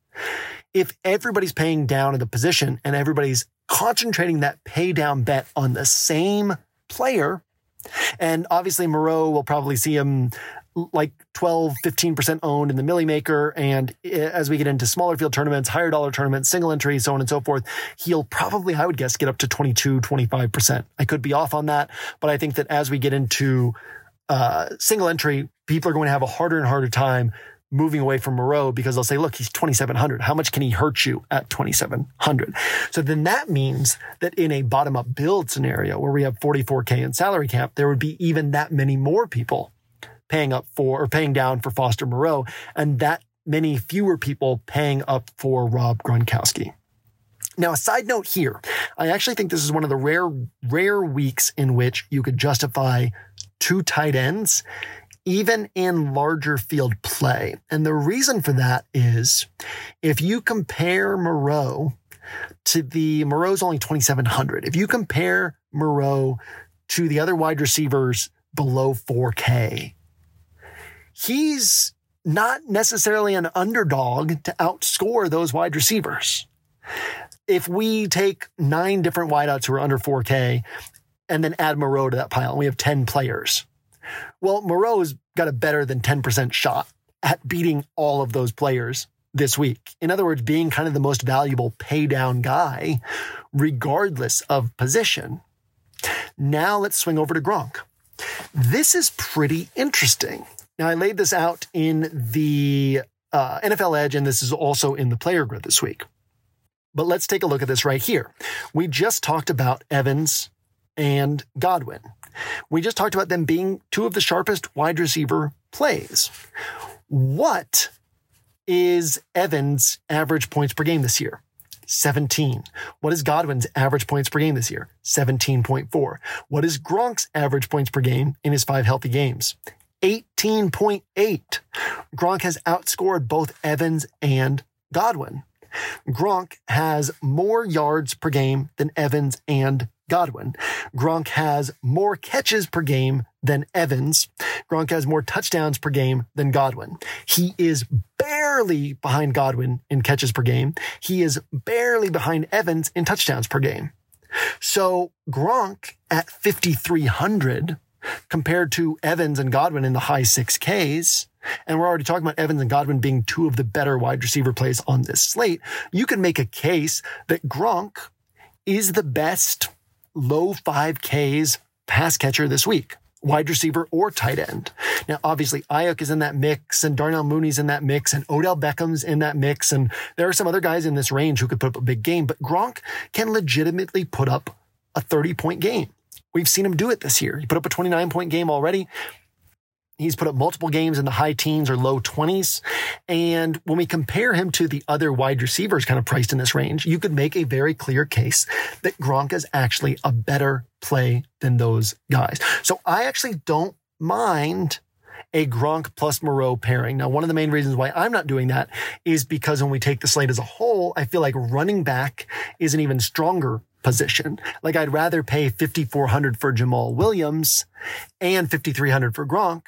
if everybody's paying down at the position and everybody's concentrating that pay down bet on the same player, and obviously Moreau will probably see him like twelve, fifteen percent owned in the milli maker, and as we get into smaller field tournaments, higher dollar tournaments, single entry, so on and so forth, he'll probably, I would guess, get up to twenty-two, twenty-five percent. I could be off on that, but I think that as we get into uh, single entry, people are going to have a harder and harder time moving away from Moreau because they'll say, look, he's twenty-seven hundred. How much can he hurt you at twenty-seven hundred? So then that means that in a bottom-up build scenario where we have forty-four K in salary cap, there would be even that many more people paying up for or paying down for Foster Moreau and that many fewer people paying up for Rob Gronkowski. Now, a side note here, I actually think this is one of the rare, rare weeks in which you could justify two tight ends even in larger field play. And the reason for that is if you compare Moreau to the, Moreau's only twenty-seven hundred. If you compare Moreau to the other wide receivers below four K, he's not necessarily an underdog to outscore those wide receivers. If we take nine different wideouts who are under four K and then add Moreau to that pile, and we have ten players, well, Moreau's got a better than ten percent shot at beating all of those players this week. In other words, being kind of the most valuable pay down guy, regardless of position. Now let's swing over to Gronk. This is pretty interesting. Now, I laid this out in the uh, N F L Edge, and this is also in the player grid this week. But let's take a look at this right here. We just talked about Evans and Godwin. We just talked about them being two of the sharpest wide receiver plays. What is Evans' average points per game this year? seventeen. What is Godwin's average points per game this year? seventeen point four. What is Gronk's average points per game in his five healthy games? eighteen point eight. Gronk has outscored both Evans and Godwin. Gronk has more yards per game than Evans and Godwin. Gronk has more catches per game than Evans. Gronk has more touchdowns per game than Godwin. He is barely behind Godwin in catches per game. He is barely behind Evans in touchdowns per game. So Gronk at fifty-three hundred compared to Evans and Godwin in the high six Ks, and we're already talking about Evans and Godwin being two of the better wide receiver plays on this slate, you can make a case that Gronk is the best low five Ks pass catcher this week, wide receiver or tight end. Now, obviously, Ayuk is in that mix, and Darnell Mooney's in that mix, and Odell Beckham's in that mix, and there are some other guys in this range who could put up a big game, but Gronk can legitimately put up a thirty-point game. We've seen him do it this year. He put up a twenty-nine-point game already. He's put up multiple games in the high teens or low twenties. And when we compare him to the other wide receivers kind of priced in this range, you could make a very clear case that Gronk is actually a better play than those guys. So I actually don't mind a Gronk plus Moreau pairing. Now, one of the main reasons why I'm not doing that is because when we take the slate as a whole, I feel like running back is an even stronger position. Like, I'd rather pay fifty-four hundred for Jamal Williams and fifty-three hundred for Gronk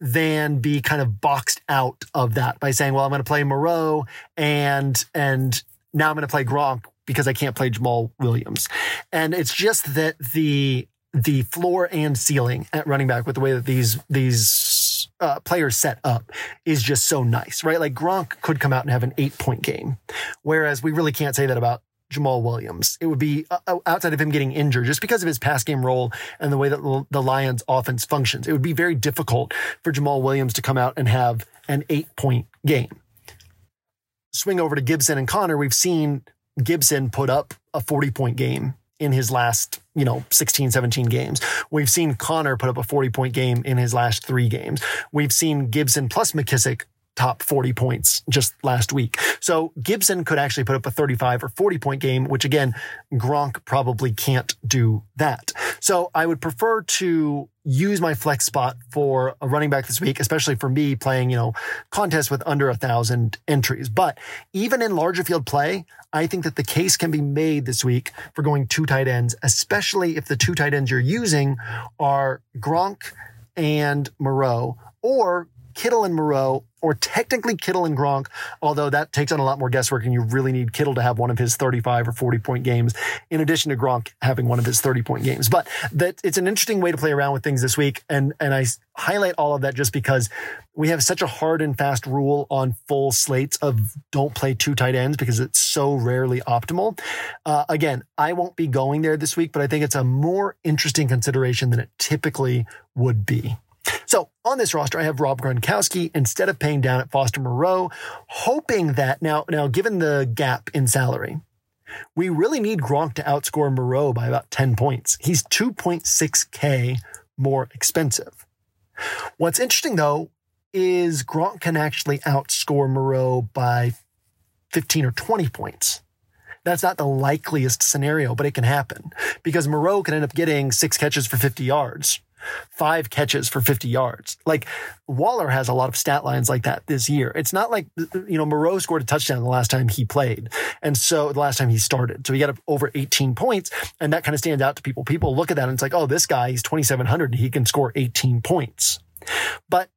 than be kind of boxed out of that by saying, well, I'm going to play Moreau and and now I'm going to play Gronk because I can't play Jamal Williams. And it's just that the the floor and ceiling at running back with the way that these these uh, players set up is just so nice, right? Like, Gronk could come out and have an eight-point game, whereas we really can't say that about Jamal Williams. It would be uh, outside of him getting injured just because of his pass game role and the way that the Lions offense functions. It would be very difficult for Jamal Williams to come out and have an eight point game. Swing over to Gibson and Conner. We've seen Gibson put up a forty point game in his last, you know, sixteen, seventeen games. We've seen Conner put up a forty point game in his last three games. We've seen Gibson plus McKissic top forty points just last week. So Gibson could actually put up a thirty-five or forty point game, which again, Gronk probably can't do that. So I would prefer to use my flex spot for a running back this week, especially for me playing, you know, contests with under a thousand entries. But even in larger field play, I think that the case can be made this week for going two tight ends, especially if the two tight ends you're using are Gronk and Moreau, or Kittle and Moreau, or technically Kittle and Gronk, although that takes on a lot more guesswork and you really need Kittle to have one of his thirty-five or forty point games in addition to Gronk having one of his thirty point games. But that it's an interesting way to play around with things this week. And, and I highlight all of that just because we have such a hard and fast rule on full slates of don't play two tight ends because it's so rarely optimal. Uh, again, I won't be going there this week, but I think it's a more interesting consideration than it typically would be. So on this roster, I have Rob Gronkowski instead of paying down at Foster Moreau, hoping that now, now given the gap in salary, we really need Gronk to outscore Moreau by about ten points. He's two point six K more expensive. What's interesting, though, is Gronk can actually outscore Moreau by fifteen or twenty points. That's not the likeliest scenario, but it can happen because Moreau can end up getting six catches for fifty yards. Five catches for fifty yards. Like Waller has a lot of stat lines like that this year. It's not like, you know, Moreau scored a touchdown the last time he played. And so the last time he started. So he got up over eighteen points. And that kind of stands out to people. People look at that and it's like, oh, this guy, he's twenty-seven hundred. He can score eighteen points. But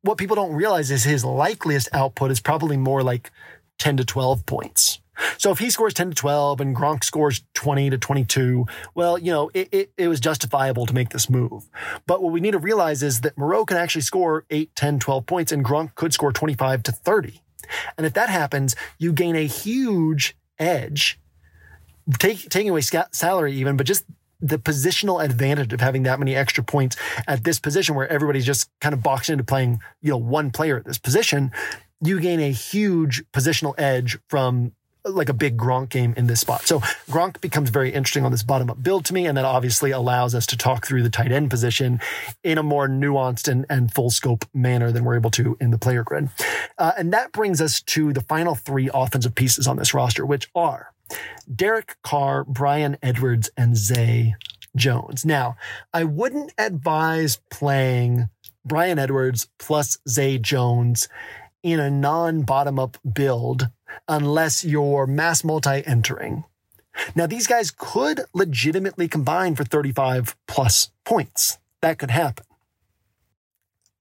what people don't realize is his likeliest output is probably more like ten to twelve points. So if he scores ten to twelve and Gronk scores twenty to twenty-two, well, you know, it, it, it was justifiable to make this move. But what we need to realize is that Moreau can actually score eight, ten, twelve points and Gronk could score twenty-five to thirty. And if that happens, you gain a huge edge, take, taking away salary even, but just the positional advantage of having that many extra points at this position where everybody's just kind of boxed into playing, you know, one player at this position, you gain a huge positional edge from like a big Gronk game in this spot. So Gronk becomes very interesting on this bottom-up build to me, and that obviously allows us to talk through the tight end position in a more nuanced and, and full-scope manner than we're able to in the player grid. Uh, and that brings us to the final three offensive pieces on this roster, which are Derek Carr, Bryan Edwards, and Zay Jones. Now, I wouldn't advise playing Bryan Edwards plus Zay Jones in a non-bottom-up build unless you're mass multi-entering. Now, these guys could legitimately combine for thirty-five plus points. That could happen.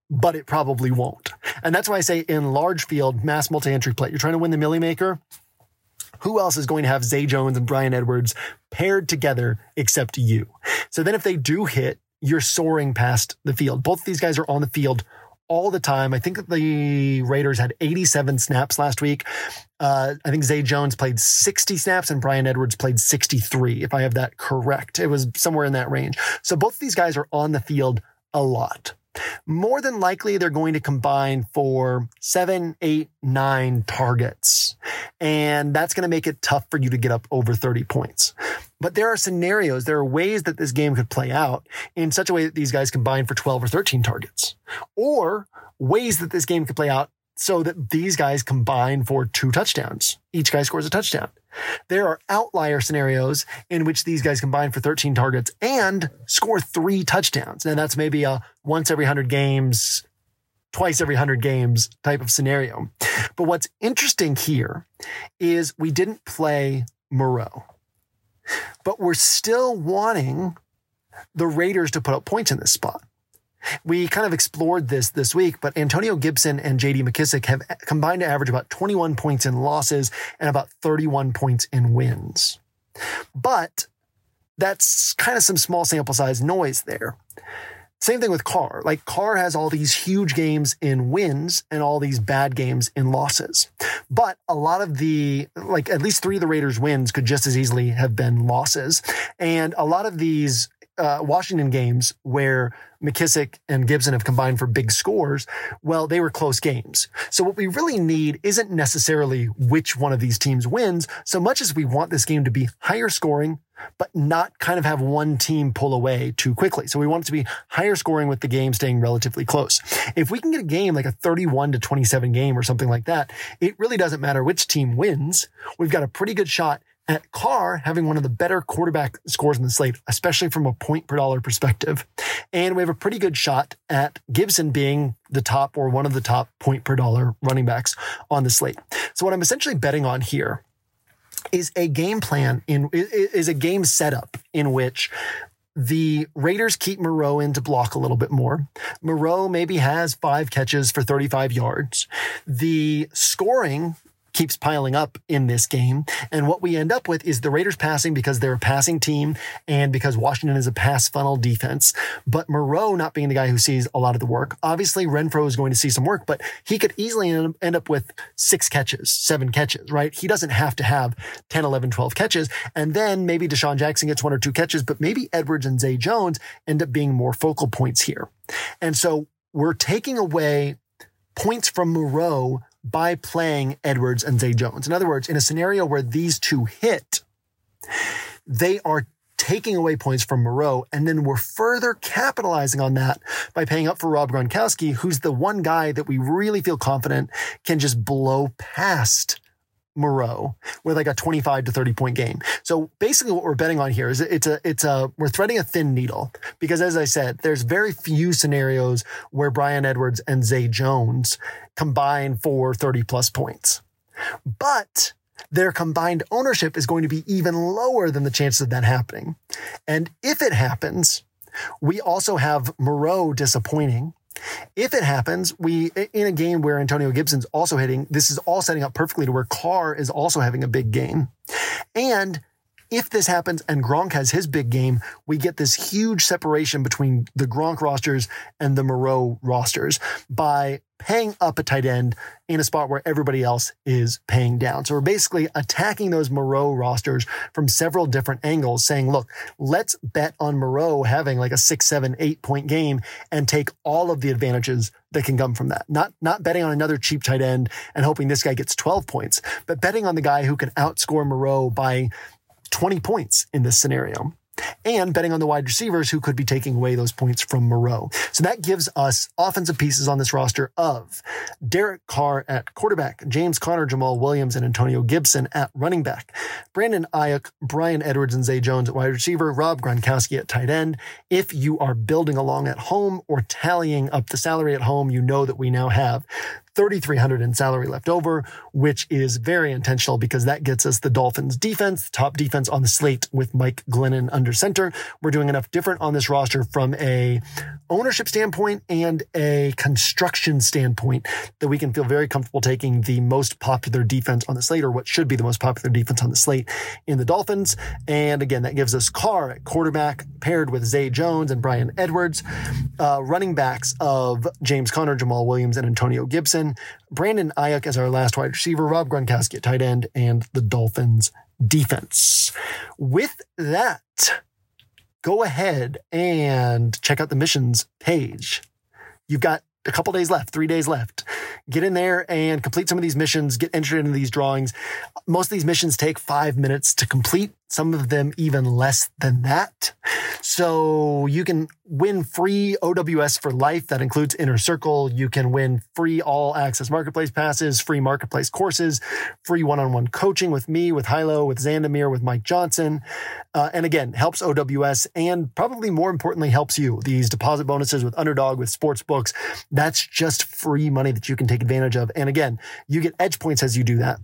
But it probably won't. And that's why I say in large field, mass multi-entry play, you're trying to win the Millie Maker. Who else is going to have Zay Jones and Bryan Edwards paired together except you? So then if they do hit, you're soaring past the field. Both of these guys are on the field all the time. I think that the Raiders had eighty-seven snaps last week. Uh, I think Zay Jones played sixty snaps and Bryan Edwards played sixty-three, if I have that correct. It was somewhere in that range. So both of these guys are on the field a lot. More than likely, they're going to combine for seven, eight, nine targets. And that's going to make it tough for you to get up over thirty points. But there are scenarios, there are ways that this game could play out in such a way that these guys combine for twelve or thirteen targets. Or ways that this game could play out so that these guys combine for two touchdowns. Each guy scores a touchdown. There are outlier scenarios in which these guys combine for thirteen targets and score three touchdowns. And that's maybe a once every one hundred games, twice every one hundred games type of scenario. But what's interesting here is we didn't play Moreau, but we're still wanting the Raiders to put up points in this spot. We kind of explored this this week, but Antonio Gibson and J D. McKissic have combined to average about twenty-one points in losses and about thirty-one points in wins. But that's kind of some small sample size noise there. Same thing with Carr. Like Carr has all these huge games in wins and all these bad games in losses. But a lot of the, like at least three of the Raiders' wins could just as easily have been losses. And a lot of these uh, Washington games where McKissic and Gibson have combined for big scores, well, they were close games. So what we really need isn't necessarily which one of these teams wins, so much as we want this game to be higher scoring, but not kind of have one team pull away too quickly. So we want it to be higher scoring with the game staying relatively close. If we can get a game like a thirty-one to twenty-seven game or something like that, it really doesn't matter which team wins. We've got a pretty good shot at Carr having one of the better quarterback scores in the slate, especially from a point per dollar perspective. And we have a pretty good shot at Gibson being the top or one of the top point per dollar running backs on the slate. So what I'm essentially betting on here is a game plan in is a game setup in which the Raiders keep Moreau in to block a little bit more. Moreau maybe has five catches for thirty-five yards. The scoring keeps piling up in this game. And what we end up with is the Raiders passing because they're a passing team and because Washington is a pass funnel defense, but Moreau not being the guy who sees a lot of the work. Obviously, Renfrow is going to see some work, but he could easily end up with six catches, seven catches, right? He doesn't have to have ten, eleven, twelve catches. And then maybe Deshaun Jackson gets one or two catches, but maybe Edwards and Zay Jones end up being more focal points here. And so we're taking away points from Moreau by playing Edwards and Zay Jones. In other words, in a scenario where these two hit, they are taking away points from Moreau, and then we're further capitalizing on that by paying up for Rob Gronkowski, who's the one guy that we really feel confident can just blow past Moreau with like a twenty-five to thirty point game. So basically what we're betting on here is it's a, it's a, we're threading a thin needle because, as I said, there's very few scenarios where Bryan Edwards and Zay Jones combine for thirty plus points, but their combined ownership is going to be even lower than the chances of that happening. And if it happens, we also have Moreau disappointing. If it happens, we in a game where Antonio Gibson's also hitting, this is all setting up perfectly to where Carr is also having a big game. And if this happens and Gronk has his big game, we get this huge separation between the Gronk rosters and the Moreau rosters by paying up a tight end in a spot where everybody else is paying down. So we're basically attacking those Moreau rosters from several different angles, saying, look, let's bet on Moreau having like a six, seven, eight point game and take all of the advantages that can come from that. Not, not betting on another cheap tight end and hoping this guy gets twelve points, but betting on the guy who can outscore Moreau by twenty points in this scenario, and betting on the wide receivers who could be taking away those points from Moreau. So that gives us offensive pieces on this roster of Derek Carr at quarterback, James Conner, Jamal Williams, and Antonio Gibson at running back, Brandon Ayuk, Bryan Edwards, and Zay Jones at wide receiver, Rob Gronkowski at tight end. If you are building along at home or tallying up the salary at home, you know that we now have thirty-three hundred in salary left over, which is very intentional because that gets us the Dolphins defense, top defense on the slate with Mike Glennon under center. We're doing enough different on this roster from a ownership standpoint and a construction standpoint that we can feel very comfortable taking the most popular defense on the slate, or what should be the most popular defense on the slate in the Dolphins. And again, that gives us Carr at quarterback paired with Zay Jones and Bryan Edwards, uh, running backs of James Conner, Jamal Williams, and Antonio Gibson, Brandon Ayuk as our last wide receiver, Rob Gronkowski at tight end, and the Dolphins defense. With that, go ahead and check out the missions page. You've got a couple days left, three days left. Get in there and complete some of these missions, get entered into these drawings. Most of these missions take five minutes to complete, some of them even less than that. So you can win free O W S for life. That includes Inner Circle. You can win free all access marketplace passes, free marketplace courses, free one-on-one coaching with me, with Hilo, with Zanemir, with Mike Johnson. Uh, and again, helps O W S and probably more importantly, helps you. These deposit bonuses with Underdog, with sportsbooks, that's just free money that you can take advantage of. And again, you get edge points as you do that.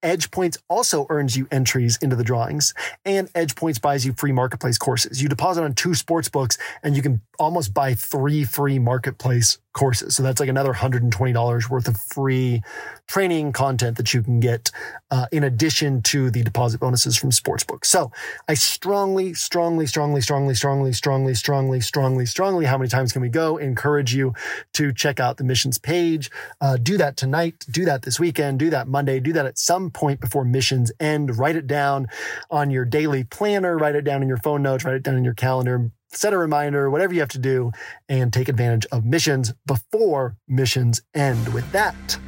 Edge points also earns you entries into the drawings, and edge points buys you free marketplace courses. You deposit on two sports books and you can almost buy three free marketplace courses. So that's like another one hundred twenty dollars worth of free training content that you can get uh, in addition to the deposit bonuses from sportsbook. So I strongly, strongly, strongly, strongly, strongly, strongly, strongly, strongly, strongly, how many times can we go? Encourage you to check out the missions page. Uh, do that tonight. Do that this weekend. Do that Monday. Do that at at some point before missions end. Write it down on your daily planner, write it down in your phone notes, write it down in your calendar, set a reminder, whatever you have to do, and take advantage of missions before missions end. With that,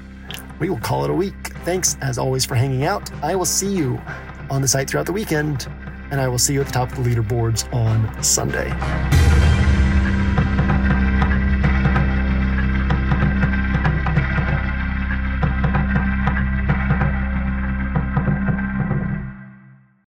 we will call it a week. Thanks, as always, for hanging out. I will see you on the site throughout the weekend, and I will see you at the top of the leaderboards on Sunday.